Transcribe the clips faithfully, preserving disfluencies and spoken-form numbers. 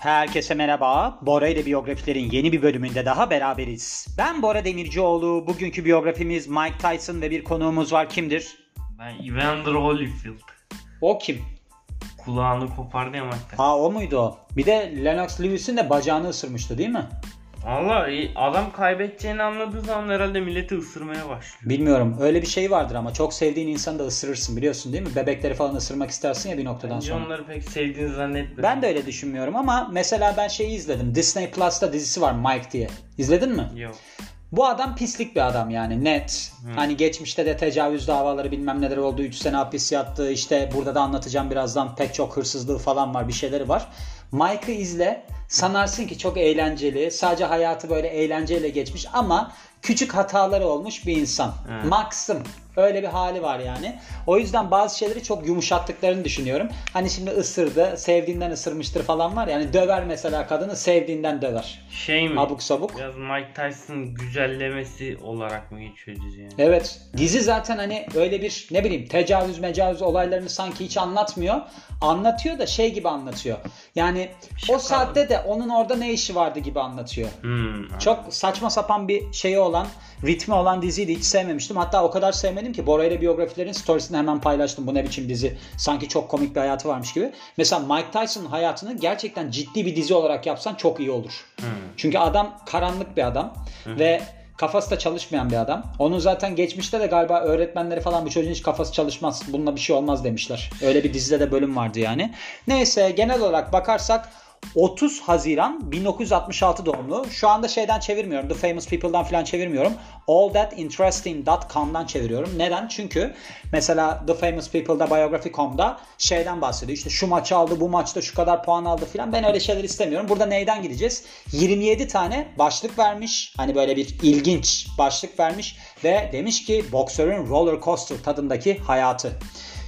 Herkese merhaba. Bora ile biyografilerin yeni bir bölümünde daha beraberiz. Ben Bora Demircioğlu. Bugünkü biyografimiz Mike Tyson ve bir konuğumuz var. Kimdir? Ben Evander Holyfield. O kim? Kulağını kopardı ya Mike'den. Ha, o muydu o? Bir de Lennox Lewis'in de bacağını ısırmıştı değil mi? Vallahi adam kaybedeceğini anladığı zaman herhalde milleti ısırmaya başlıyor. Bilmiyorum. Öyle bir şey vardır ama çok sevdiğin insanı da ısırırsın biliyorsun değil mi? Bebekleri falan ısırmak istersin ya bir noktadan Bence sonra. Onları pek sevdiğini zannetmiyorum. Ben de öyle düşünmüyorum ama mesela ben şeyi izledim. Disney Plus'ta dizisi var Mike diye. İzledin mi? Yok. Bu adam pislik bir adam yani net. Hı. Hani geçmişte de tecavüz davaları bilmem neler oldu. üç sene hapis yattı. İşte burada da anlatacağım birazdan pek çok hırsızlığı falan var. Bir şeyleri var. Mike'ı izle. Sanarsın ki çok eğlenceli. Sadece hayatı böyle eğlenceyle geçmiş ama küçük hataları olmuş bir insan. Hı. Maxim. Öyle bir hali var yani. O yüzden bazı şeyleri çok yumuşattıklarını düşünüyorum. Hani şimdi ısırdı, sevdiğinden ısırmıştır falan var. Yani döver mesela kadını, sevdiğinden döver. Şey mi? Abuk sabuk. Biraz Mike Tyson güzellemesi olarak mı geçiyor dizi yani? Evet. Dizi zaten hani öyle bir ne bileyim tecavüz mecavüz olaylarını sanki hiç anlatmıyor. Anlatıyor da şey gibi anlatıyor. Yani şaka o saatte de onun orada ne işi vardı gibi anlatıyor. Hmm, çok saçma sapan bir şeyi olan, ritmi olan diziydi. Hiç sevmemiştim. Hatta o kadar sevmedim ki Bora ile biyografilerin storiesini hemen paylaştım. Bu ne biçim dizi? Sanki çok komik bir hayatı varmış gibi. Mesela Mike Tyson'ın hayatını gerçekten ciddi bir dizi olarak yapsan çok iyi olur. Hmm. Çünkü adam karanlık bir adam. Hmm. Ve kafası da çalışmayan bir adam. Onun zaten geçmişte de galiba öğretmenleri falan bu çocuğun hiç kafası çalışmaz. Bununla bir şey olmaz demişler. Öyle bir dizide de bölüm vardı yani. Neyse genel olarak bakarsak otuz Haziran bin dokuz yüz altmış altı doğumlu. Şu anda şeyden çevirmiyorum. The Famous People'dan falan çevirmiyorum. all that interesting dot com'dan çeviriyorum. Neden? Çünkü mesela The Famous People'da, biography nokta com'da şeyden bahsediyor. İşte şu maçı aldı, bu maçta şu kadar puan aldı falan. Ben öyle şeyler istemiyorum. Burada neyden gideceğiz? yirmi yedi tane başlık vermiş. Hani böyle bir ilginç başlık vermiş. Ve demiş ki boksörün roller coaster tadındaki hayatı.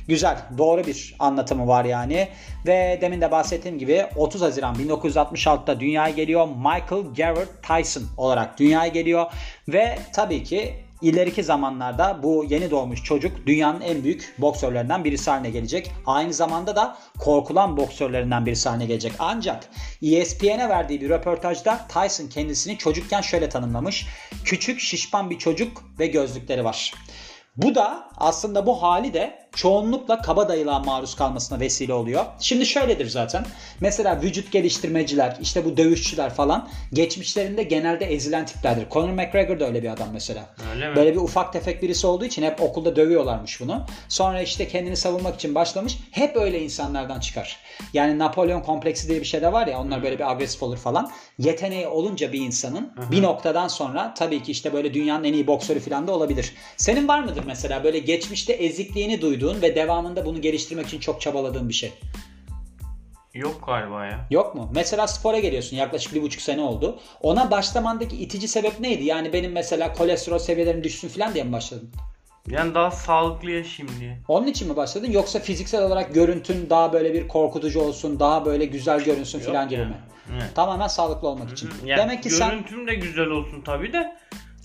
Güzel, doğru bir anlatımı var yani. Ve demin de bahsettiğim gibi otuz Haziran bin dokuz yüz altmış altıda dünyaya geliyor. Michael Gerard Tyson olarak dünyaya geliyor. Ve tabii ki ileriki zamanlarda bu yeni doğmuş çocuk dünyanın en büyük boksörlerinden birisi haline gelecek. Aynı zamanda da korkulan boksörlerinden birisi haline gelecek. Ancak E S P N'e verdiği bir röportajda Tyson kendisini çocukken şöyle tanımlamış. Küçük, şişman bir çocuk ve gözlükleri var. Bu da aslında bu hali de çoğunlukla kabadayılığa maruz kalmasına vesile oluyor. Şimdi şöyledir zaten. Mesela vücut geliştirmeciler, işte bu dövüşçüler falan geçmişlerinde genelde ezilen tiplerdir. Conor McGregor da öyle bir adam mesela. Böyle bir ufak tefek birisi olduğu için hep okulda dövüyorlarmış bunu. Sonra işte kendini savunmak için başlamış. Hep öyle insanlardan çıkar. Yani Napolyon kompleksi diye bir şey de var ya, onlar böyle bir agresif olur falan. Yeteneği olunca bir insanın bir noktadan sonra tabii ki işte böyle dünyanın en iyi boksörü falan da olabilir. Senin var mıdır mesela böyle geçmişte ezikliğini duyduğun ve devamında bunu geliştirmek için çok çabaladığın bir şey? Yok galiba ya. Yok mu? Mesela spora geliyorsun. Yaklaşık bir buçuk sene oldu. Ona başlamandaki itici sebep neydi? Yani benim mesela kolesterol seviyelerim düşsün falan diye mi başladın? Yani daha sağlıklı yaşayayım diye. Onun için mi başladın? Yoksa fiziksel olarak görüntün daha böyle bir korkutucu olsun, daha böyle güzel görünsün Yok falan yani. gibi mi? Evet. Tamamen sağlıklı olmak Hı-hı. için. Yani demek ki görüntüm sen... de güzel olsun tabii de.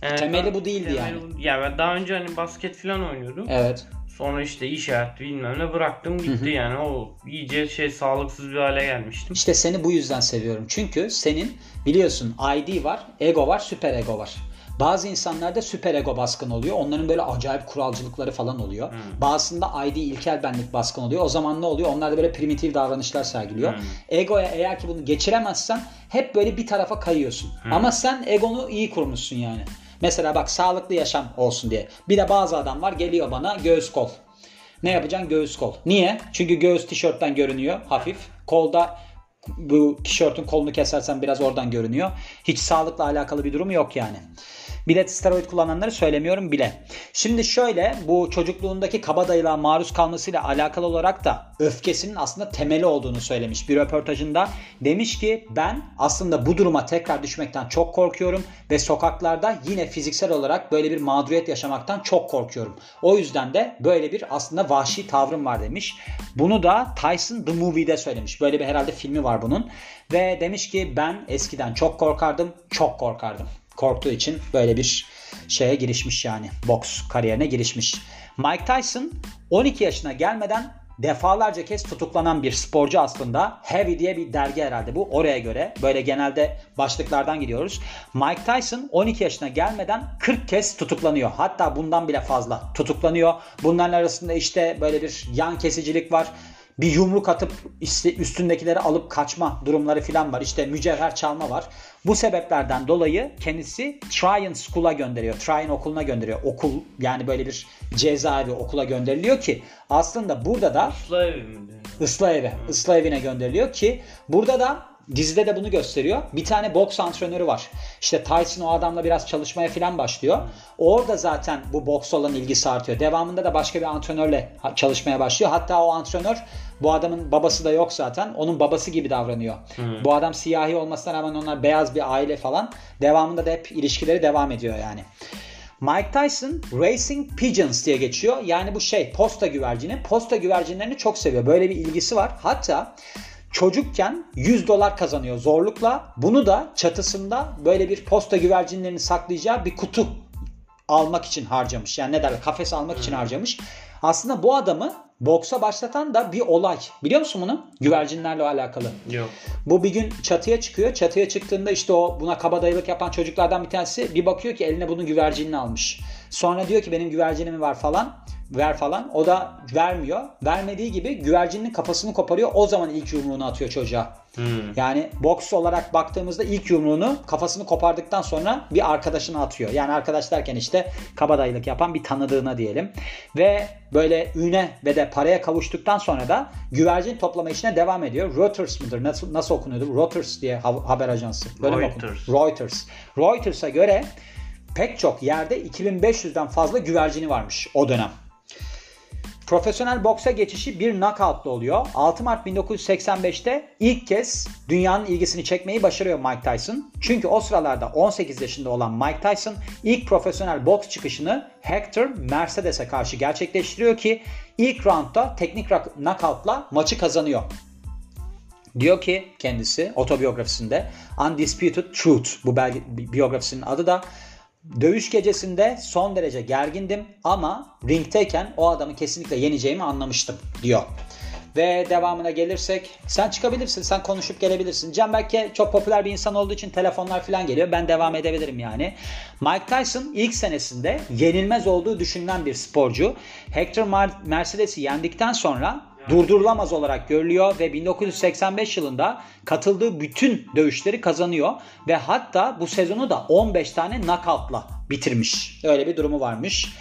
Yani temeli ben, bu değildi temeli yani. Ya yani ben daha önce hani basket falan oynuyordum. Evet. Sonra işte iş hayatı bilmem ne bıraktım gitti. Hı hı. Yani o iyice şey sağlıksız bir hale gelmiştim. İşte seni bu yüzden seviyorum. Çünkü senin biliyorsun I D var, ego var, süper ego var. Bazı insanlarda süper ego baskın oluyor. Onların böyle acayip kuralcılıkları falan oluyor. Hmm. Bazısında I D ilkel benlik baskın oluyor. O zaman ne oluyor? Onlar da böyle primitif davranışlar sergiliyor. Hmm. Egoya eğer ki bunu geçiremezsen hep böyle bir tarafa kayıyorsun. Hmm. Ama sen egonu iyi kurmuşsun yani. Mesela bak sağlıklı yaşam olsun diye. Bir de bazı adam var geliyor bana göğüs kol. Ne yapacaksın? Göğüs kol. Niye? Çünkü göğüs tişörtten görünüyor hafif. Kolda bu tişörtün kolunu kesersen biraz oradan görünüyor. Hiç sağlıkla alakalı bir durum yok yani. Bilet steroid kullananları söylemiyorum bile. Şimdi şöyle bu çocukluğundaki kabadayılığa maruz kalmasıyla alakalı olarak da öfkesinin aslında temeli olduğunu söylemiş. Bir röportajında demiş ki ben aslında bu duruma tekrar düşmekten çok korkuyorum ve sokaklarda yine fiziksel olarak böyle bir mağduriyet yaşamaktan çok korkuyorum. O yüzden de böyle bir aslında vahşi tavrım var demiş. Bunu da Tyson The Movie'de söylemiş. Böyle bir herhalde filmi var bunun. Ve demiş ki ben eskiden çok korkardım, çok korkardım. Korktuğu için böyle bir şeye girişmiş yani. Boks kariyerine girişmiş. Mike Tyson on iki yaşına gelmeden defalarca kez tutuklanan bir sporcu aslında. Heavy diye bir dergi herhalde bu. Oraya göre böyle genelde başlıklardan gidiyoruz. Mike Tyson on iki yaşına gelmeden kırk kez tutuklanıyor. Hatta bundan bile fazla tutuklanıyor. Bunların arasında işte böyle bir yan kesicilik var. Bir yumruk atıp işte üstündekileri alıp kaçma durumları falan var. İşte mücevher çalma var. Bu sebeplerden dolayı kendisi Tryon School'a gönderiyor. Tryon okuluna gönderiyor. Okul yani böyle bir cezaevi okula gönderiliyor ki aslında burada da ıslah evi mi? Islah evi. Islah evine gönderiliyor ki burada da dizide de bunu gösteriyor. Bir tane boks antrenörü var. İşte Tyson o adamla biraz çalışmaya falan başlıyor. Orada zaten bu boksa olan ilgisi artıyor. Devamında da başka bir antrenörle çalışmaya başlıyor. Hatta o antrenör bu adamın babası da yok zaten. Onun babası gibi davranıyor. Hmm. Bu adam siyahi olmasına rağmen onlar beyaz bir aile falan. Devamında da hep ilişkileri devam ediyor yani. Mike Tyson Racing Pigeons diye geçiyor. Yani bu şey posta güvercini. Posta güvercinlerini çok seviyor. Böyle bir ilgisi var. Hatta çocukken yüz dolar kazanıyor zorlukla. Bunu da çatısında böyle bir posta güvercinlerini saklayacağı bir kutu almak için harcamış. Yani ne derler? Kafes almak için harcamış. Aslında bu adamı boksa başlatan da bir olay. Biliyor musun bunu? Güvercinlerle alakalı. Yok. Bu bir gün çatıya çıkıyor. Çatıya çıktığında işte o buna kabadayılık yapan çocuklardan bir tanesi bir bakıyor ki eline bunun güvercinini almış. Sonra diyor ki benim güvercinim var falan. Ver falan. O da vermiyor. Vermediği gibi güvercinin kafasını koparıyor. O zaman ilk yumruğunu atıyor çocuğa. Hmm. Yani boks olarak baktığımızda ilk yumruğunu kafasını kopardıktan sonra bir arkadaşına atıyor. Yani arkadaş derken işte kabadayılık yapan bir tanıdığına diyelim. Ve böyle üne ve de paraya kavuştuktan sonra da güvercin toplama işine devam ediyor. Reuters mıdır? Nasıl, nasıl okunuyordu? Reuters diye haber ajansı. Böyle Reuters. Reuters. Reuters'a göre pek çok yerde iki bin beş yüzden fazla güvercini varmış o dönem. Profesyonel boksa geçişi bir knockout'la oluyor. altı Mart bin dokuz yüz seksen beşte ilk kez dünyanın ilgisini çekmeyi başarıyor Mike Tyson. Çünkü o sıralarda on sekiz yaşında olan Mike Tyson ilk profesyonel boks çıkışını Hector Mercedes'e karşı gerçekleştiriyor ki ilk roundda teknik knockout'la maçı kazanıyor. Diyor ki kendisi otobiyografisinde Undisputed Truth bu belge, biyografisinin adı da dövüş gecesinde son derece gergindim ama ringteyken o adamı kesinlikle yeneceğimi anlamıştım diyor. Ve devamına gelirsek sen çıkabilirsin, sen konuşup gelebilirsin. Canberk'e çok popüler bir insan olduğu için telefonlar falan geliyor. Ben devam edebilirim yani. Mike Tyson ilk senesinde yenilmez olduğu düşünülen bir sporcu. Hector Mar- Mercedes'i yendikten sonra durdurulamaz olarak görülüyor ve bin dokuz yüz seksen beş yılında katıldığı bütün dövüşleri kazanıyor ve hatta bu sezonu da on beş tane knockout'la bitirmiş. Öyle bir durumu varmış.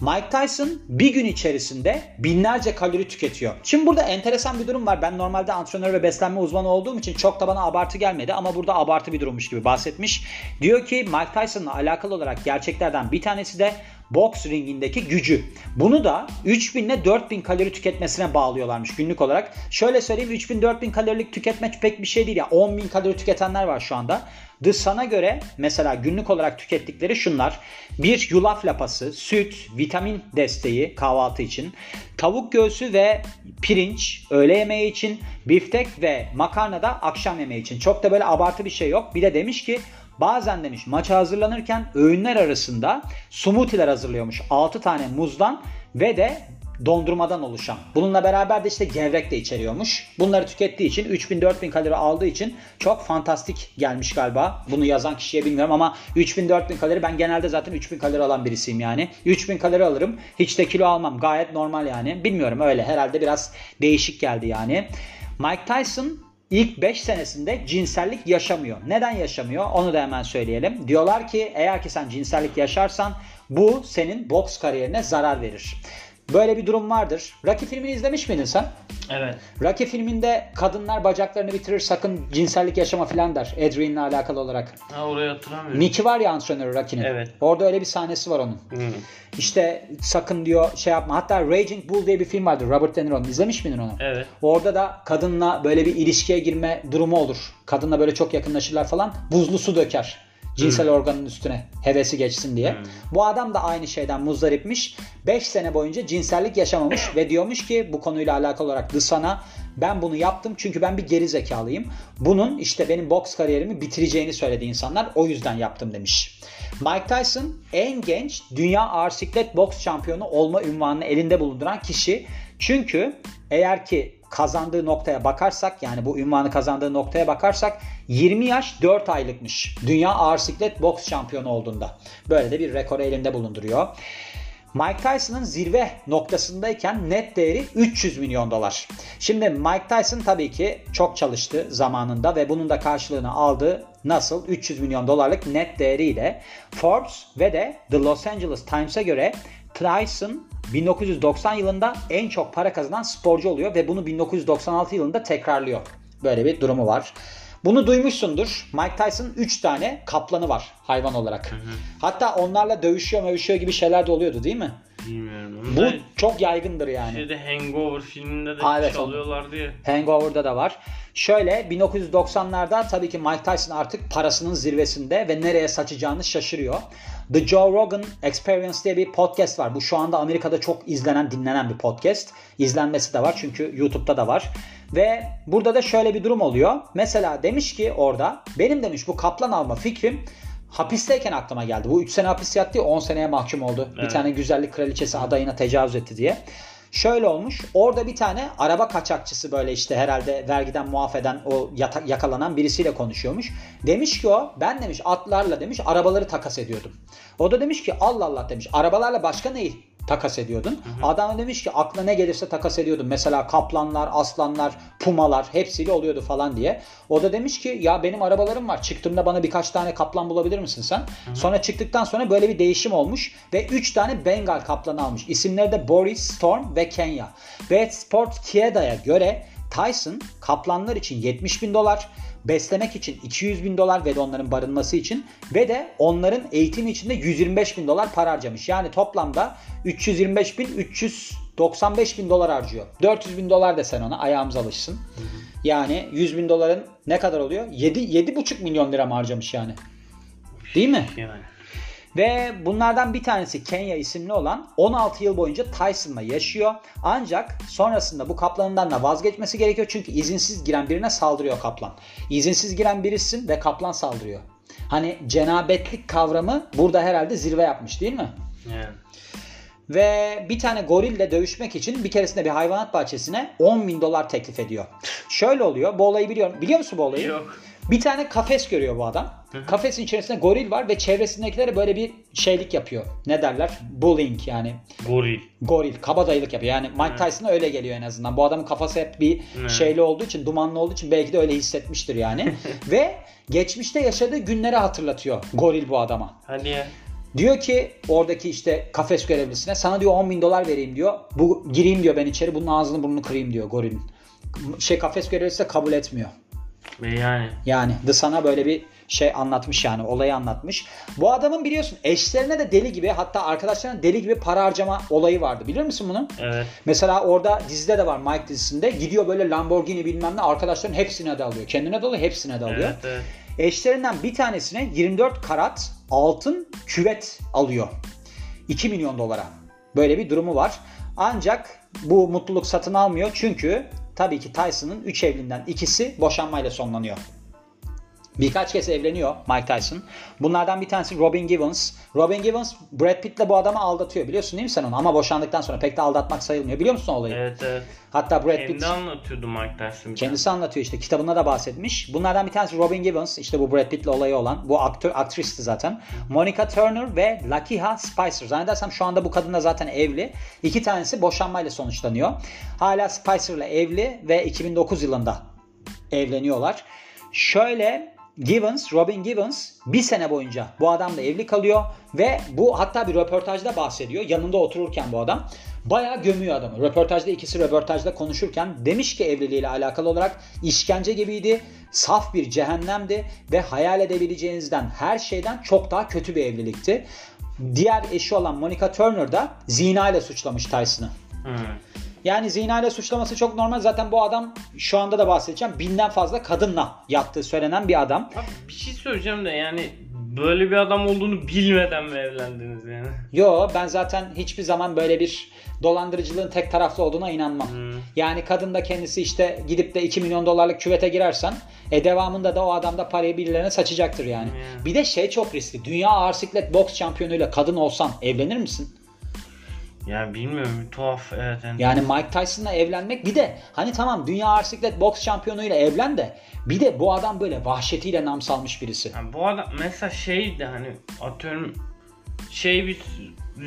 Mike Tyson bir gün içerisinde binlerce kalori tüketiyor. Şimdi burada enteresan bir durum var. Ben normalde antrenör ve beslenme uzmanı olduğum için çok da bana abartı gelmedi ama burada abartı bir durummuş gibi bahsetmiş. Diyor ki Mike Tyson'la alakalı olarak gerçeklerden bir tanesi de boks ringindeki gücü. Bunu da üç bin ile dört bin kalori tüketmesine bağlıyorlarmış günlük olarak. Şöyle söyleyeyim üç bin dört bin kalorilik tüketmek pek bir şey değil ya. on bin kalori tüketenler var şu anda. The Sun'a göre mesela günlük olarak tükettikleri şunlar. Bir yulaf lapası, süt, vitamin desteği kahvaltı için, tavuk göğsü ve pirinç öğle yemeği için, biftek ve makarna da akşam yemeği için. Çok da böyle abartı bir şey yok. Bir de demiş ki bazen demiş maça hazırlanırken öğünler arasında smoothie'ler hazırlıyormuş. altı tane muzdan ve de dondurmadan oluşan. Bununla beraber de işte gevrek de içeriyormuş. Bunları tükettiği için üç bin dört bin kalori aldığı için çok fantastik gelmiş galiba. Bunu yazan kişiye bilmiyorum ama üç bin dört bin kalori ben genelde zaten üç bin kalori alan birisiyim yani. üç bin kalori alırım. Hiç de kilo almam. Gayet normal yani. Bilmiyorum öyle. Herhalde biraz değişik geldi yani. Mike Tyson İlk beş senesinde cinsellik yaşamıyor. Neden yaşamıyor? Onu da hemen söyleyelim. Diyorlar ki eğer ki sen cinsellik yaşarsan bu senin boks kariyerine zarar verir. Böyle bir durum vardır. Rocky filmini izlemiş miydin sen? Evet. Rocky filminde kadınlar bacaklarını bitirir sakın cinsellik yaşama filan der. Adrian'la alakalı olarak. Ha orayı hatırlamıyorum. Nicky var ya antrenörü Rocky'nin. Evet. Orada öyle bir sahnesi var onun. Hmm. İşte sakın diyor şey yapma. Hatta Raging Bull diye bir film vardır. Robert De Niro'nun. İzlemiş miydin onu? Evet. Orada da kadınla böyle bir ilişkiye girme durumu olur. Kadınla böyle çok yakınlaşırlar falan. Buzlu su döker. Cinsel hmm. organın üstüne hevesi geçsin diye. Hmm. Bu adam da aynı şeyden muzdaripmiş. beş sene boyunca cinsellik yaşamamış ve diyormuş ki bu konuyla alakalı olarak Dısana ben bunu yaptım çünkü ben bir geri zekalıyım. Bunun işte benim boks kariyerimi bitireceğini söyledi insanlar. O yüzden yaptım demiş. Mike Tyson en genç dünya ağır siklet boks şampiyonu olma ünvanını elinde bulunduran kişi. Çünkü eğer ki kazandığı noktaya bakarsak, yani bu ünvanı kazandığı noktaya bakarsak yirmi yaş dört aylıkmış. Dünya ağır siklet boks şampiyonu olduğunda. Böyle de bir rekoru elinde bulunduruyor. Mike Tyson'ın zirve noktasındayken net değeri üç yüz milyon dolar. Şimdi Mike Tyson tabii ki çok çalıştı zamanında ve bunun da karşılığını aldı. Nasıl? üç yüz milyon dolarlık net değeriyle. Forbes ve de The Los Angeles Times'a göre Tyson bin dokuz yüz doksan yılında en çok para kazanan sporcu oluyor ve bunu bin dokuz yüz doksan altı yılında tekrarlıyor. Böyle bir durumu var. Bunu duymuşsundur. Mike Tyson'ın üç tane kaplanı var hayvan olarak. Hı hı. Hatta onlarla dövüşüyor mövüşüyor gibi şeyler de oluyordu değil mi? Bilmiyorum. Bu ben çok yaygındır yani. Şeyde Hangover filminde de evet, şey alıyorlar diye. Hangover'da da var. Şöyle bin dokuz yüz doksanlarda tabii ki Mike Tyson artık parasının zirvesinde ve nereye saçacağını şaşırıyor. The Joe Rogan Experience diye bir podcast var. Bu şu anda Amerika'da çok izlenen, dinlenen bir podcast. İzlenmesi de var çünkü YouTube'da da var. Ve burada da şöyle bir durum oluyor. Mesela demiş ki orada benim demiş bu kaplan alma fikrim hapisteyken aklıma geldi. Bu üç sene hapis yattı ya, on seneye mahkum oldu. Evet. Bir tane güzellik kraliçesi adayına tecavüz etti diye. Şöyle olmuş. Orada bir tane araba kaçakçısı böyle işte herhalde vergiden muaf eden o yata- yakalanan birisiyle konuşuyormuş. Demiş ki o ben demiş atlarla demiş arabaları takas ediyordum. O da demiş ki Allah Allah demiş arabalarla başka neyi takas ediyordun? Hı hı. Adam demiş ki aklına ne gelirse takas ediyordum. Mesela kaplanlar, aslanlar, pumalar hepsiyle oluyordu falan diye. O da demiş ki ya benim arabalarım var. Çıktığımda bana birkaç tane kaplan bulabilir misin sen? Hı hı. Sonra çıktıktan sonra böyle bir değişim olmuş ve üç tane Bengal kaplanı almış. İsimleri de Boris, Storm ve Kenya. Bad Sport Kieda'ya göre Tyson kaplanlar için yetmiş bin dolar, beslemek için iki yüz bin dolar ve de onların barınması için ve de onların eğitimi için de yüz yirmi beş bin dolar para harcamış. Yani toplamda üç yüz yirmi beş bin, üç yüz doksan beş bin dolar harcıyor. dört yüz bin dolar desen ona ayağımız alışsın. Hı hı. Yani yüz bin doların ne kadar oluyor? yedi, yedi buçuk milyon lira mı harcamış yani? Değil mi? Yani. Ve bunlardan bir tanesi Kenya isimli olan on altı yıl boyunca Tyson'la yaşıyor. Ancak sonrasında bu kaplanından da vazgeçmesi gerekiyor. Çünkü izinsiz giren birine saldırıyor kaplan. İzinsiz giren birisin ve kaplan saldırıyor. Hani cenabetlik kavramı burada herhalde zirve yapmış değil mi? Evet. Ve bir tane gorille dövüşmek için bir keresinde bir hayvanat bahçesine on bin dolar teklif ediyor. Şöyle oluyor. Bu olayı biliyorum. Biliyor musun bu olayı? Yok. Bir tane kafes görüyor bu adam. Hı-hı. Kafesin içerisinde goril var ve çevresindekilere böyle bir şeylik yapıyor. Ne derler? Bullying yani. Goril. Goril. Kabadayılık yapıyor. Yani Mike Tyson'a öyle geliyor en azından. Bu adamın kafası hep bir Hı-hı. şeyli olduğu için, dumanlı olduğu için belki de öyle hissetmiştir yani. Ve geçmişte yaşadığı günleri hatırlatıyor goril bu adama. Hani ya. Diyor ki oradaki işte kafes görevlisine sana diyor on bin dolar vereyim diyor. Bu gireyim diyor ben içeri. Bunun ağzını burnunu kırayım diyor gorilin. Şey kafes görevlisi de kabul etmiyor. Yani. Yani The Sun'a böyle bir şey anlatmış yani olayı anlatmış. Bu adamın biliyorsun eşlerine de deli gibi hatta arkadaşlarına deli gibi para harcama olayı vardı. Biliyor musun bunu? Evet. Mesela orada dizide de var Mike dizisinde. Gidiyor böyle Lamborghini bilmem ne arkadaşların hepsine de alıyor. Kendine de alıyor hepsine de alıyor. Evet, evet. Eşlerinden bir tanesine yirmi dört karat altın küvet alıyor. iki milyon dolara. Böyle bir durumu var. Ancak bu mutluluk satın almıyor çünkü tabii ki Tyson'ın üç evliliğinden ikisi boşanmayla sonlanıyor. Birkaç kez evleniyor Mike Tyson. Bunlardan bir tanesi Robin Givens. Robin Givens Brad Pitt'le bu adamı aldatıyor biliyorsun değil mi sen onu? Ama boşandıktan sonra pek de aldatmak sayılmıyor. Biliyor musun olayı? Evet evet. Hatta Brad Pitt kendi anlatıyordu Mike Tyson. Kendisi anlatıyor işte. Kitabında da bahsetmiş. Bunlardan bir tanesi Robin Givens. İşte bu Brad Pitt'le olayı olan. Bu aktör, aktristi zaten. Monica Turner ve Lakiha Spicer. Zannedersem şu anda bu kadınla zaten evli. İki tanesi boşanmayla sonuçlanıyor. Hala Spicer'la evli ve iki bin dokuz yılında evleniyorlar. Şöyle Givens, Robin Givens bir sene boyunca bu adamla evli kalıyor ve bu hatta bir röportajda bahsediyor. Yanında otururken bu adam bayağı gömüyor adamı. Röportajda ikisi röportajda konuşurken demiş ki evliliğiyle alakalı olarak işkence gibiydi, saf bir cehennemdi ve hayal edebileceğinizden her şeyden çok daha kötü bir evlilikti. Diğer eşi olan Monica Turner da zina ile suçlamış Tyson'ı. Hmm. Yani zina ile suçlaması çok normal. Zaten bu adam şu anda da bahsedeceğim. Binden fazla kadınla yattığı söylenen bir adam. Abi bir şey söyleyeceğim de yani böyle bir adam olduğunu bilmeden mi evlendiniz yani? Yo, ben zaten hiçbir zaman böyle bir dolandırıcılığın tek taraflı olduğuna inanmam. Hmm. Yani kadın da kendisi işte gidip de iki milyon dolarlık küvete girersen e devamında da o adam da parayı birilerine saçacaktır yani. Hmm. Bir de şey çok riskli. Dünya ağır siklet boks şampiyonuyla kadın olsan evlenir misin? Yani bilmiyorum, tuhaf, evet. Yani, yani Mike Tyson'la evlenmek, bir de hani tamam dünya ağır siklet boks şampiyonuyla evlen de bir de bu adam böyle vahşetiyle nam salmış birisi. Yani bu adam mesela şeydi hani atıyorum şey bir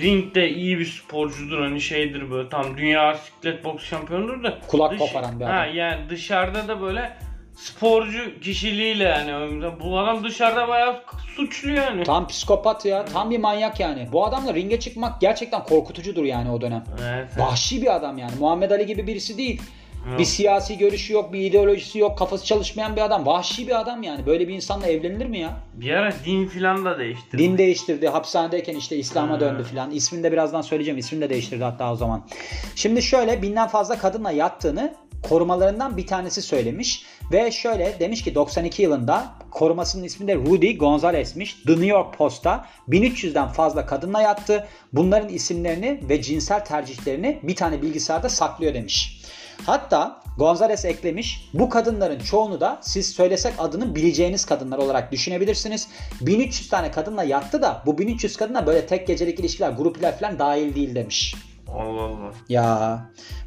ringde iyi bir sporcudur hani şeydir böyle tam dünya ağır siklet boks şampiyonudur da kulak dış, koparan bir adam. Ha yani dışarıda da böyle sporcu kişiliğiyle yani bu adam dışarıda bayağı suçlu yani. Tam psikopat ya. Tam bir manyak yani. Bu adamla ringe çıkmak gerçekten korkutucudur yani o dönem. Evet, evet. Vahşi bir adam yani. Muhammed Ali gibi birisi değil. Evet. Bir siyasi görüşü yok, bir ideolojisi yok, kafası çalışmayan bir adam. Vahşi bir adam yani. Böyle bir insanla evlenilir mi ya? Bir ara din filan da değiştirdi. Din değiştirdi. Hapishanedeyken işte İslam'a hmm. döndü filan. İsmini de birazdan söyleyeceğim. İsmini de değiştirdi hatta o zaman. Şimdi şöyle binden fazla kadınla yattığını korumalarından bir tanesi söylemiş ve şöyle demiş ki doksan iki yılında korumasının ismi de Rudy Gonzalez'miş. The New York Post'a bin üç yüzden fazla kadınla yattı. Bunların isimlerini ve cinsel tercihlerini bir tane bilgisayarda saklıyor demiş. Hatta Gonzalez eklemiş, bu kadınların çoğunu da siz söylesek adını bileceğiniz kadınlar olarak düşünebilirsiniz. bin üç yüz tane kadınla yattı da bu bin üç yüz kadına böyle tek gecelik ilişkiler, gruplar falan dahil değil demiş. Allah Allah. Ya.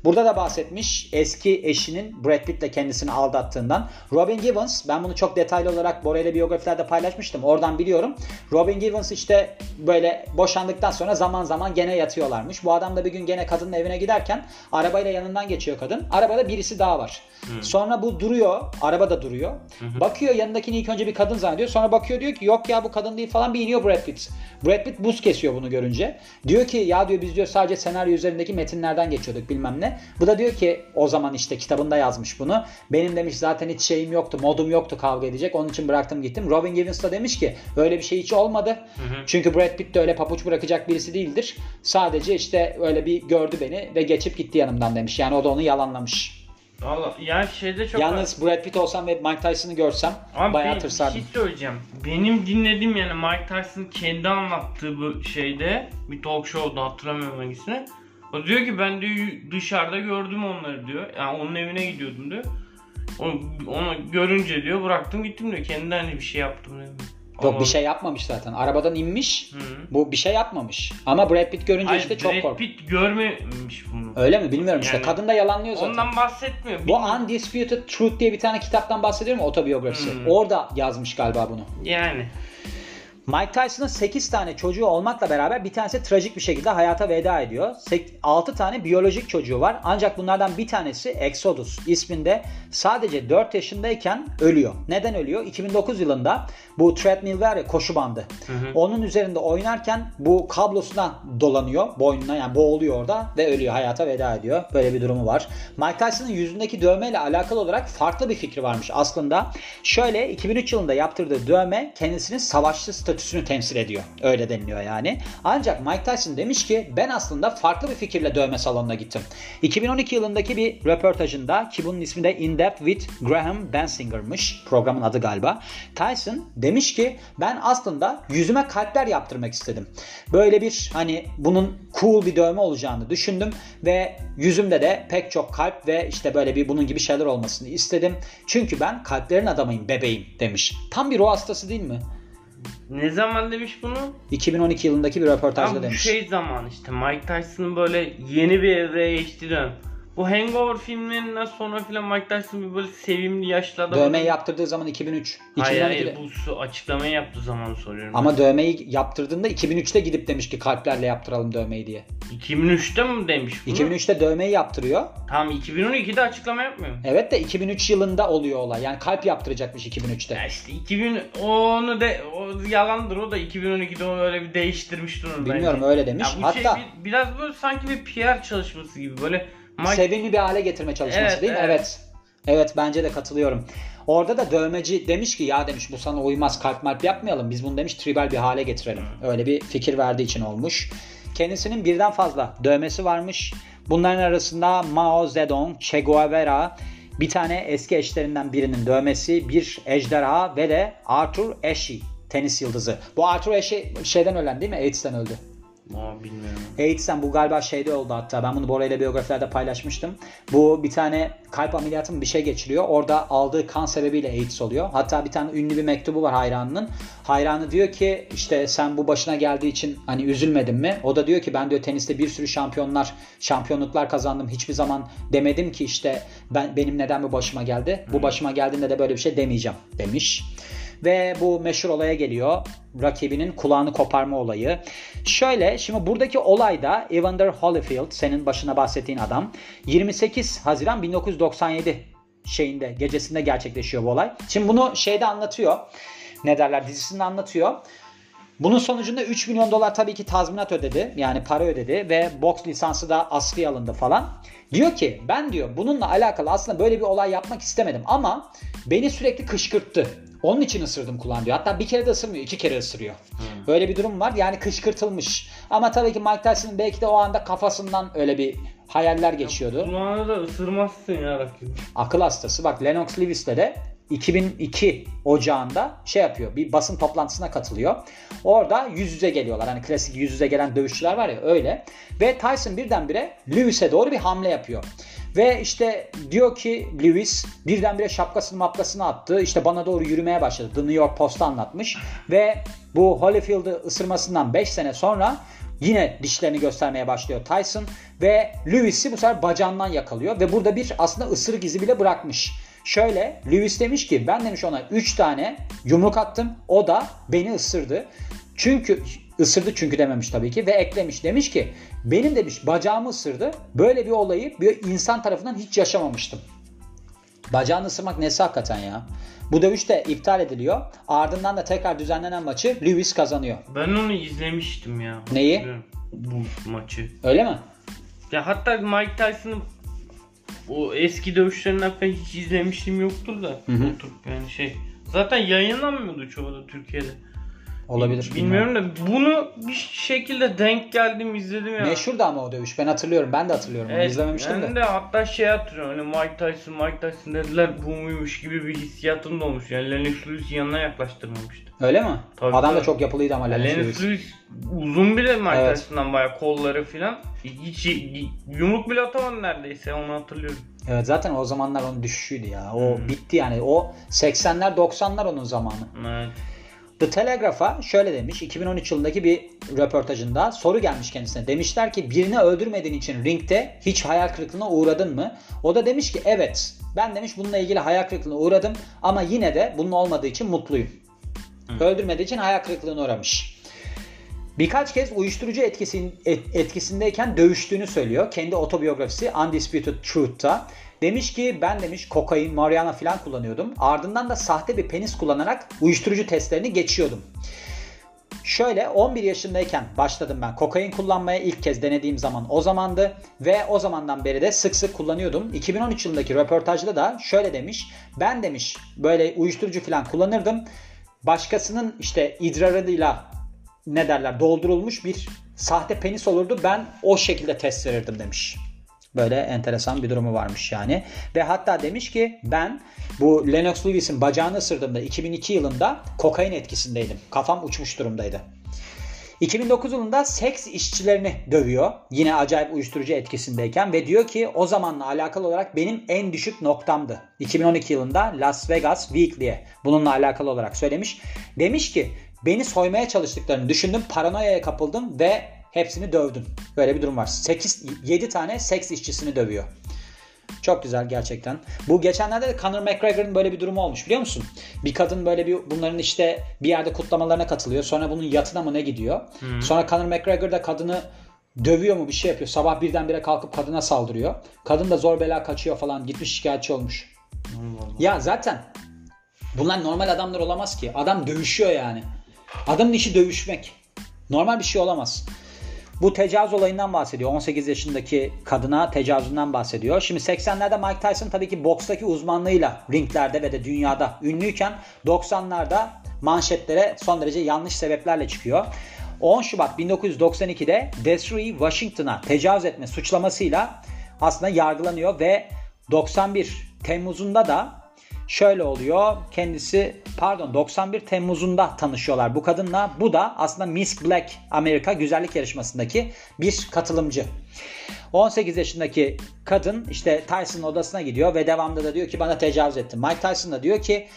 Burada da bahsetmiş eski eşinin Brad Pitt'le kendisini aldattığından. Robin Givens, ben bunu çok detaylı olarak Bora ile biyografilerde paylaşmıştım. Oradan biliyorum. Robin Givens işte böyle boşandıktan sonra zaman zaman gene yatıyorlarmış. Bu adam da bir gün gene kadının evine giderken arabayla yanından geçiyor kadın. Arabada birisi daha var. Hı. Sonra bu duruyor. Araba da duruyor. Hı hı. Bakıyor yanındakini ilk önce bir kadın zannediyor. Sonra bakıyor diyor ki yok ya bu kadın değil falan, bir iniyor Brad Pitt. Brad Pitt buz kesiyor bunu görünce. Diyor ki ya diyor biz diyor sadece senaryo üzerindeki metinlerden geçiyorduk bilmem ne. Bu da diyor ki o zaman işte kitabında yazmış bunu. Benim demiş zaten hiç şeyim yoktu, modum yoktu kavga edecek. Onun için bıraktım gittim. Robin Givens da demiş ki öyle bir şey hiç olmadı. Hı hı. Çünkü Brad Pitt de öyle papuç bırakacak birisi değildir. Sadece işte öyle bir gördü beni ve geçip gitti yanımdan demiş. Yani o da onu yalanlamış. Vallahi yani şeyde çok... Yalnız Brad Pitt olsam ve Mike Tyson'ı görsem abi bayağı tırsardım. Abi bir şey söyleyeceğim. Benim dinlediğim yani Mike Tyson'ın kendi anlattığı bu şeyde bir talk show'da hatırlamıyorum hangisine. O diyor ki ben diyor dışarıda gördüm onları diyor. Yani onun evine gidiyordum diyor. Onu, onu görünce diyor bıraktım gittim diyor. Kendi hani bir şey yaptım diyor. Yok bir şey yapmamış zaten. Arabadan inmiş. Hı. Bu bir şey yapmamış. Ama Brad Pitt görünce hayır, işte çok korktu. Brad Pitt görmemiş bunu. Öyle mi? Bilmiyorum yani, işte. Kadın da yalanlıyor zaten. Ondan bahsetmiyor. Bu Undisputed Truth diye bir tane kitaptan bahsediyorum. Otobiyografisi. Hı. Orada yazmış galiba bunu. Yani. Mike Tyson'ın sekiz tane çocuğu olmakla beraber bir tanesi trajik bir şekilde hayata veda ediyor. altı tane biyolojik çocuğu var. Ancak bunlardan bir tanesi Exodus isminde sadece dört yaşındayken ölüyor. Neden ölüyor? iki bin dokuz yılında bu treadmill var ya, koşu bandı. Hı hı. Onun üzerinde oynarken bu kablosuna dolanıyor. Boynuna yani boğuluyor orada ve ölüyor. Hayata veda ediyor. Böyle bir durumu var. Mike Tyson'ın yüzündeki dövmeyle alakalı olarak farklı bir fikri varmış aslında. Şöyle iki bin üç yılında yaptırdığı dövme kendisinin savaşçı statüsünü temsil ediyor. Öyle deniliyor yani. Ancak Mike Tyson demiş ki ben aslında farklı bir fikirle dövme salonuna gittim. iki bin on iki yılındaki bir röportajında ki bunun ismi de In Depth with Graham Bensinger'mış. Programın adı galiba. Tyson demiş ki ben aslında yüzüme kalpler yaptırmak istedim. Böyle bir hani bunun cool bir dövme olacağını düşündüm ve yüzümde de pek çok kalp ve işte böyle bir bunun gibi şeyler olmasını istedim. Çünkü ben kalplerin adamıyım bebeğim demiş. Tam bir ruh hastası değil mi? Ne zaman demiş bunu? iki bin on iki yılındaki bir röportajda ya, demiş. Bu şey zaman işte Mike Tyson'ın böyle yeni bir evreye geçti dönem. Bu Hangover filmlerinden sonra filan Mike Tyson bir böyle sevimli yaşlı adam. Dövmeyi yaptırdığı zaman iki bin üç. Hayır hayır bu açıklamayı yaptığı zamanı soruyorum. Ama ben. Dövmeyi yaptırdığında iki bin üçte gidip demiş ki kalplerle yaptıralım dövmeyi diye. iki bin üçte mi demiş bunu? iki bin üçte dövmeyi yaptırıyor. Tamam iki bin on ikide açıklama yapmıyor. Evet de iki bin üç yılında oluyor olay. Yani kalp yaptıracakmış iki bin üçte. Ya işte iki bin onu de o yalandır o da iki bin on ikide onu öyle bir değiştirmiş durumda. Bilmiyorum bence. Öyle demiş. Hatta şey, bir, biraz böyle sanki bir P R çalışması gibi böyle Mike... Sevimli bir hale getirme çalışması evet, değil mi? Evet. evet. Evet bence de katılıyorum. Orada da dövmeci demiş ki ya demiş bu sana uymaz kalp malp yapmayalım. Biz bunu demiş tribal bir hale getirelim. Hmm. Öyle bir fikir verdiği için olmuş. Kendisinin birden fazla dövmesi varmış. Bunların arasında Mao Zedong, Che Guevara, bir tane eski eşlerinden birinin dövmesi, bir ejderha ve de Arthur Ashe Tenis yıldızı. Bu Arthur Ashe şeyden ölen değil mi? AIDS'ten öldü. Aa, bilmiyorum. AIDS'ten bu galiba şeyde oldu hatta. Ben bunu Bora ile biyografilerde paylaşmıştım. Bu bir tane kalp ameliyatı mı bir şey geçiriyor. Orada aldığı kan sebebiyle AIDS oluyor. Hatta bir tane ünlü bir mektubu var hayranının. Hayranı diyor ki işte sen bu başına geldiği için hani üzülmedin mi? O da diyor ki ben diyor teniste bir sürü şampiyonlar, şampiyonluklar kazandım. Hiçbir zaman demedim ki işte ben benim neden bu başıma geldi? Bu başıma geldiğinde de böyle bir şey demeyeceğim demiş. Ve bu meşhur olaya geliyor. Rakibinin kulağını koparma olayı. Şöyle şimdi buradaki olayda Evander Holyfield, senin başına bahsettiğin adam, yirmi sekiz Haziran bin dokuz yüz doksan yedi şeyinde gecesinde gerçekleşiyor bu olay. Şimdi bunu şeyde anlatıyor. Ne derler dizisinde anlatıyor. Bunun sonucunda üç milyon dolar tabii ki tazminat ödedi. Yani para ödedi ve boks lisansı da askıya alındı falan. Diyor ki ben diyor bununla alakalı aslında böyle bir olay yapmak istemedim ama beni sürekli kışkırttı. Onun için ısırdım kulağını diyor. Hatta bir kere de ısırmıyor, iki kere ısırıyor. Hmm. Böyle bir durum var. Yani kışkırtılmış. Ama tabii ki Mike Tyson'ın belki de o anda kafasından öyle bir hayaller geçiyordu. Ya, kulağını da ısırmazsın ya rakibim. Akıl hastası. Bak Lennox Lewis'te de iki bin iki Ocağı'nda şey yapıyor. Bir basın toplantısına katılıyor. Orada yüz yüze geliyorlar. Hani klasik yüz yüze gelen dövüşçüler var ya öyle. Ve Tyson birdenbire Lewis'e doğru bir hamle yapıyor. Ve işte diyor ki Lewis birdenbire şapkasını mapkasını attı. İşte bana doğru yürümeye başladı. The New York Post'a anlatmış. Ve bu Holyfield'ı ısırmasından beş sene sonra yine dişlerini göstermeye başlıyor Tyson. Ve Lewis'i bu sefer bacağından yakalıyor. Ve burada bir aslında ısırık izi bile bırakmış. Şöyle Lewis demiş ki ben demiş ona üç tane yumruk attım. O da beni ısırdı. Çünkü... Isırdı çünkü dememiş tabii ki ve eklemiş. Demiş ki benim demiş bacağımı ısırdı. Böyle bir olayı bir insan tarafından hiç yaşamamıştım. Bacağını ısırmak nesi hakikaten ya. Bu dövüş de iptal ediliyor. Ardından da tekrar düzenlenen maçı Lewis kazanıyor. Ben onu izlemiştim ya. Neyi? Bu maçı. Öyle mi? Ya hatta Mike Tyson'ın o eski dövüşlerinden ben hiç izlemiştim yoktur da. Hı hı. Yani şey zaten yayınlanmıyordu çoğu da Türkiye'de. Olabilir. Bilmiyorum da bunu bir şekilde denk geldim izledim ya. Meşhurdu ama o dövüş. Ben hatırlıyorum. Ben de hatırlıyorum. Evet, izlememiştim ben de. Ben de hatta şey hatırlıyorum. Hani Mike Tyson, Mike Tyson dediler bu muymuş gibi bir hissiyatım da olmuş. Yani Lennox Lewis yanına yaklaştırmamıştı. Öyle mi? Tabii adam da öyle. Çok yapılıydı ama Lennox Lewis. Lennox Lewis uzun bile Mike evet. Tyson'dan bayağı kolları filan. Hiç yumruk bile atamadı neredeyse. Onu hatırlıyorum. Evet zaten o zamanlar onun düşüşüydü ya. O hmm. bitti yani. O seksenler doksanlar onun zamanı. Evet. The Telegraph'a şöyle demiş iki bin on üç yılındaki bir röportajında soru gelmiş kendisine. Demişler ki birini öldürmediğin için ringde hiç hayal kırıklığına uğradın mı? O da demiş ki evet ben demiş bununla ilgili hayal kırıklığına uğradım ama yine de bunun olmadığı için mutluyum. Hı. Öldürmediği için hayal kırıklığına uğramış. Birkaç kez uyuşturucu etkisin, et, etkisindeyken dövüştüğünü söylüyor. Kendi otobiyografisi Undisputed Truth'ta. Demiş ki ben demiş kokain, marihuana falan kullanıyordum. Ardından da sahte bir penis kullanarak uyuşturucu testlerini geçiyordum. Şöyle on bir yaşındayken başladım ben kokain kullanmaya ilk kez denediğim zaman o zamandı. Ve o zamandan beri de sık sık kullanıyordum. iki bin on üç yılındaki röportajda da şöyle demiş. Ben demiş böyle uyuşturucu falan kullanırdım. Başkasının işte idrarıyla ne derler doldurulmuş bir sahte penis olurdu. Ben o şekilde test verirdim demiş. Böyle enteresan bir durumu varmış yani. Ve hatta demiş ki ben bu Lennox Lewis'in bacağını ısırdığımda iki bin iki yılında kokain etkisindeydim. Kafam uçmuş durumdaydı. iki bin dokuz yılında seks işçilerini dövüyor. Yine acayip uyuşturucu etkisindeyken ve diyor ki o zamanla alakalı olarak benim en düşük noktamdı. iki bin on iki yılında Las Vegas Weekly'e bununla alakalı olarak söylemiş. Demiş ki beni soymaya çalıştıklarını düşündüm, paranoyaya kapıldım ve hepsini dövdüm. Böyle bir durum var. sekiz yedi tane seks işçisini dövüyor. Çok güzel gerçekten. Bu geçenlerde de Conor McGregor'ın böyle bir durumu olmuş biliyor musun? Bir kadın böyle bir bunların işte bir yerde kutlamalarına katılıyor. Sonra bunun yatına mı ne gidiyor? Hmm. Sonra Conor McGregor da kadını dövüyor mu bir şey yapıyor. Sabah birdenbire kalkıp kadına saldırıyor. Kadın da zor bela kaçıyor falan. Gitmiş şikayetçi olmuş. Allah Allah. Ya zaten bunlar normal adamlar olamaz ki. Adam dövüşüyor yani. Adamın işi dövüşmek. Normal bir şey olamaz. Bu tecavüz olayından bahsediyor. on sekiz yaşındaki kadına tecavüzünden bahsediyor. Şimdi seksenlerde Mike Tyson tabii ki bokstaki uzmanlığıyla ringlerde ve de dünyada ünlüyken doksanlarda manşetlere son derece yanlış sebeplerle çıkıyor. on Şubat bin dokuz yüz doksan iki'de Desiree Washington'a tecavüz etme suçlamasıyla aslında yargılanıyor ve doksan bir Temmuz'unda da Şöyle oluyor, kendisi pardon doksan bir Temmuz'unda tanışıyorlar bu kadınla. Bu da aslında Miss Black Amerika güzellik yarışmasındaki bir katılımcı. on sekiz yaşındaki kadın işte Tyson'ın odasına gidiyor ve devamında da diyor ki bana tecavüz etti. Mike Tyson da diyor ki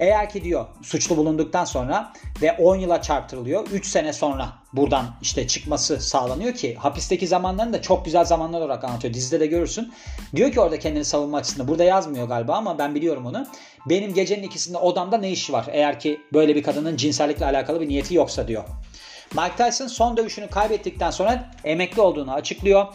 eğer ki diyor suçlu bulunduktan sonra ve on yıla çarptırılıyor, üç sene sonra buradan işte çıkması sağlanıyor ki hapisteki zamanlarını da çok güzel zamanlar olarak anlatıyor. Dizide de görürsün. Diyor ki orada kendini savunma açısından, burada yazmıyor galiba ama ben biliyorum onu. Benim gecenin ikisinde odamda ne işi var eğer ki böyle bir kadının cinsellikle alakalı bir niyeti yoksa diyor. Mike Tyson son dövüşünü kaybettikten sonra emekli olduğunu açıklıyor.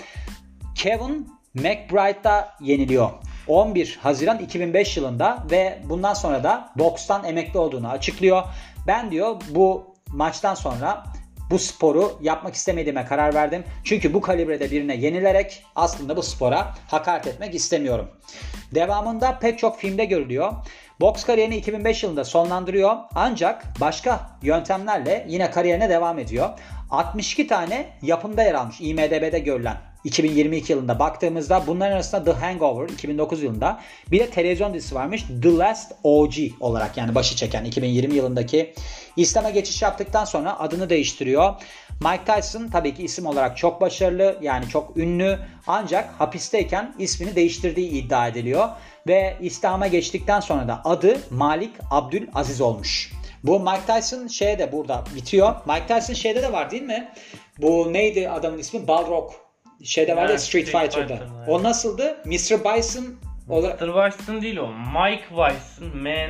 Kevin McBride'da yeniliyor on bir Haziran iki bin beş yılında ve bundan sonra da bokstan emekli olduğunu açıklıyor. Ben diyor bu maçtan sonra bu sporu yapmak istemediğime karar verdim. Çünkü bu kalibrede birine yenilerek aslında bu spora hakaret etmek istemiyorum. Devamında pek çok filmde görülüyor. Boks kariyerini iki bin beş yılında sonlandırıyor ancak başka yöntemlerle yine kariyerine devam ediyor. altmış iki tane yapımda yer almış I M D B'de görülen. iki bin yirmi iki yılında baktığımızda bunların arasında The Hangover iki bin dokuz yılında, bir de televizyon dizisi varmış The Last O G olarak, yani başı çeken iki bin yirmi yılındaki. İslam'a geçiş yaptıktan sonra adını değiştiriyor. Mike Tyson tabii ki isim olarak çok başarılı, yani çok ünlü, ancak hapisteyken ismini değiştirdiği iddia ediliyor ve İslam'a geçtikten sonra da adı Malik Abdülaziz olmuş. Bu Mike Tyson şeye de burada bitiyor. Mike Tyson şeyde de var değil mi? Bu neydi adamın ismi? Balrog. Şeyde vardı, evet, Street, Street Fighter'da. Fighter'da. O nasıldı? mister Bison olarak... mister Bison değil o. Mike Bison. M.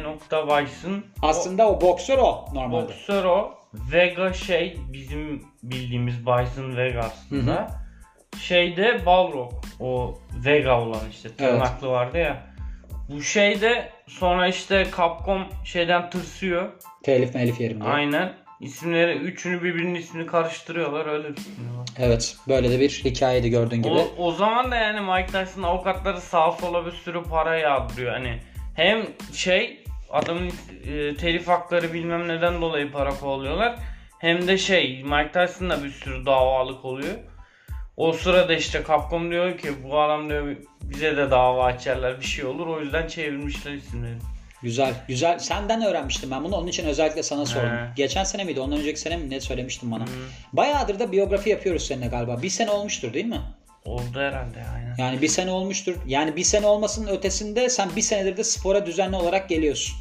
Bison. Aslında o, o boksör o normalde. Boksör o. Vega şey, bizim bildiğimiz Bison Vega aslında. Hı-hı. Şeyde Balrog. O Vega olan işte tırnaklı, evet, vardı ya. Bu şeyde sonra işte Capcom şeyden tırsıyor. Telif melif yerim. Aynen. İsimleri, üçünü birbirinin ismini karıştırıyorlar, öyle bir şey var. Evet, böyle de bir hikayeydi gördüğün gibi. O, o zaman da yani Mike Tyson avukatları sağa sola bir sürü para yağdırıyor. Hani hem şey adamın e, telif hakları bilmem neden dolayı para kovalıyorlar. Hem de şey Mike Tyson'la bir sürü davalık oluyor. O sırada işte Capcom diyor ki bu adam diyor bize de dava açarlar, bir şey olur. O yüzden çevirmişler isimleri. Güzel, güzel. Senden öğrenmiştim ben bunu. Onun için özellikle sana sordum. He. Geçen sene miydi? Ondan önceki sene mi? Ne söylemiştin bana? Hı. Bayağıdır da biyografi yapıyoruz seninle galiba. Bir sene olmuştur değil mi? Oldu herhalde, aynen. Yani bir sene olmuştur. Yani bir sene olmasının ötesinde sen bir senedir de spora düzenli olarak geliyorsun.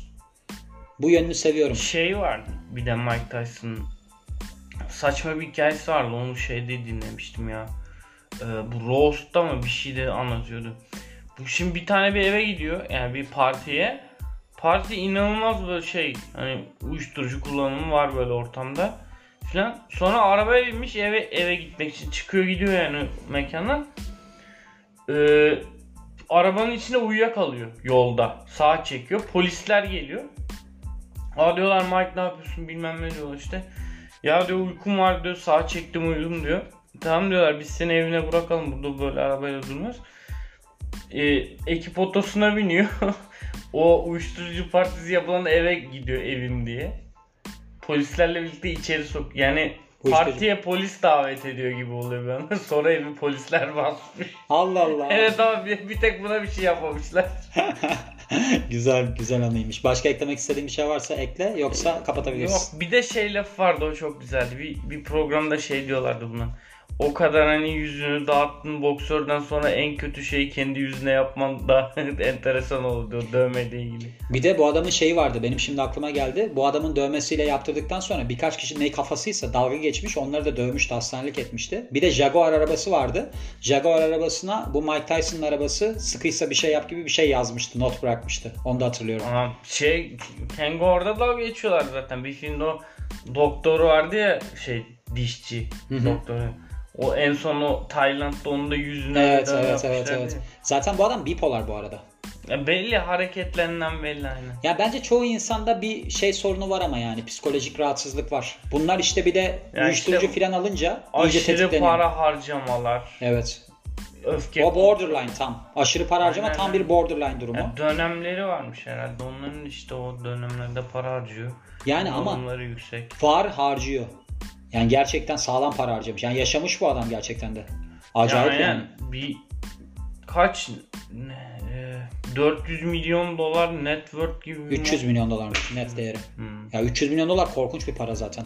Bu yönünü seviyorum. Şey vardı bir de Mike Tyson'ın saçma bir hikayesi vardı. Onu şeyde dinlemiştim ya. Ee, bu Roast'ta mı bir şeyde anlatıyordu. Bu şimdi bir tane bir eve gidiyor. Yani bir partiye. Parti inanılmaz böyle şey, hani uyuşturucu kullanımı var böyle ortamda filan. Sonra arabaya binmiş eve eve gitmek için çıkıyor gidiyor yani mekana. Ee, arabanın içinde uyuyakalıyor yolda. Sağa çekiyor. Polisler geliyor. Aa diyorlar Mike ne yapıyorsun bilmem ne diyorlar işte. Ya diyor uykum var diyor, sağa çektim uyudum diyor. Tamam diyorlar biz seni evine bırakalım, burada böyle arabayla durmaz. Ee, ekip otosuna biniyor. O uyuşturucu partisi yapılan eve gidiyor evim diye. Polislerle birlikte içeri sok. Yani uyuşturucu. Partiye polis davet ediyor gibi oluyor bana. Sonra evi polisler basmış. Allah Allah. Evet ama bir, bir tek buna bir şey yapmamışlar. Güzel, güzel anıymış. Başka eklemek istediğin bir şey varsa ekle, yoksa kapatabiliriz. Yok, bir de şey laf vardı, o çok güzeldi. Bir, bir programda şey diyorlardı buna. O kadar hani yüzünü dağıttın boksörden sonra en kötü şeyi kendi yüzüne yapman da enteresan oldu dövmeyle ilgili. Bir de bu adamın şeyi vardı, benim şimdi aklıma geldi. Bu adamın dövmesiyle yaptırdıktan sonra birkaç kişi ne kafasıysa dalga geçmiş, onları da dövmüştü, hastanelik etmişti. Bir de Jaguar arabası vardı. Jaguar arabasına bu Mike Tyson'ın arabası sıkıysa bir şey yap gibi bir şey yazmıştı, not bırakmıştı. Onu da hatırlıyorum. Aha, şey Kango'da dalga geçiyorlar zaten. Bir filmde o doktoru vardı ya şey dişçi doktoru. O en son o Tayland'da onun da yüzüne evet, evet, yapmışlar. Evet, evet. Zaten bu adam bipolar bu arada. Ya belli, hareketlerinden belli aynen. Ya bence çoğu insanda bir şey sorunu var ama yani psikolojik rahatsızlık var. Bunlar işte bir de yani uyuşturucu işte filan alınca iyice tetikleniyor. Aşırı para harcamalar. Evet. Öfke. O borderline tam. Aşırı para harcama aynen. Tam bir borderline durumu. Yani dönemleri varmış herhalde. Onların işte o dönemlerde para harcıyor. Yani ama yüksek. Var harcıyor. Yani gerçekten sağlam para harcamış. Yani yaşamış bu adam gerçekten de. Acayip yani. yani. Bir kaç dört yüz milyon dolar net worth gibi. üç yüz milyon dolarmış net değeri. Hmm. Ya üç yüz milyon dolar korkunç bir para zaten.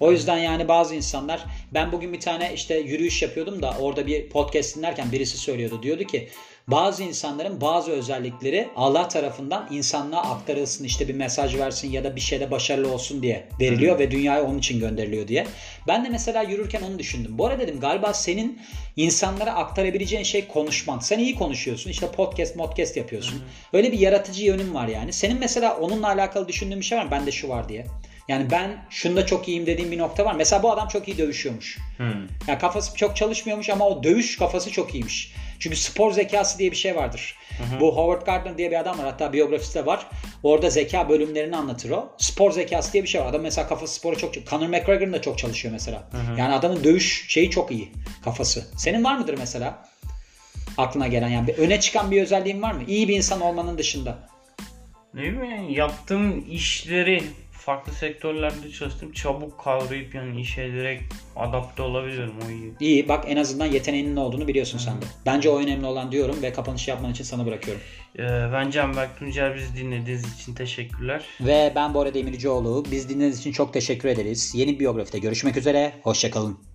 O yüzden yani bazı insanlar, ben bugün bir tane işte yürüyüş yapıyordum da orada bir podcast dinlerken birisi söylüyordu. Diyordu ki bazı insanların bazı özellikleri Allah tarafından insanlığa aktarılsın, işte bir mesaj versin ya da bir şeyde başarılı olsun diye veriliyor ve dünyaya onun için gönderiliyor diye. Ben de mesela yürürken onu düşündüm. Bora dedim, galiba senin insanlara aktarabileceğin şey konuşman. Sen iyi konuşuyorsun, işte podcast podcast yapıyorsun. Öyle bir yaratıcı yönün var yani. Senin mesela onunla alakalı düşündüğün bir şey var mı? Bende şu var diye. Yani ben şunda çok iyiyim dediğim bir nokta var. Mesela bu adam çok iyi dövüşüyormuş. Hmm. Yani kafası çok çalışmıyormuş ama o dövüş kafası çok iyiymiş. Çünkü spor zekası diye bir şey vardır. Hı hı. Bu Howard Gardner diye bir adam var. Hatta biyografisi de var. Orada zeka bölümlerini anlatır o. Spor zekası diye bir şey var. Adam mesela kafası spora çok çalışıyor. Conor McGregor'ın da çok çalışıyor mesela. Hı hı. Yani adamın dövüş şeyi çok iyi. Kafası. Senin var mıdır mesela? Aklına gelen yani öne çıkan bir özelliğin var mı? İyi bir insan olmanın dışında. Ne bileyim, yaptığım işleri farklı sektörlerde çalıştım. Çabuk kavrayıp yani işe direkt adapte olabiliyorum. O iyi. İyi. Bak en azından yeteneğinin ne olduğunu biliyorsun sen de. Bence o önemli olan diyorum ve kapanışı yapman için sana bırakıyorum. Ee, ben Canberk Tuncel. Bizi dinlediğiniz için teşekkürler. Ve ben Bora Demircioğlu. Bizi dinlediğiniz için çok teşekkür ederiz. Yeni biyografide görüşmek üzere. Hoşçakalın.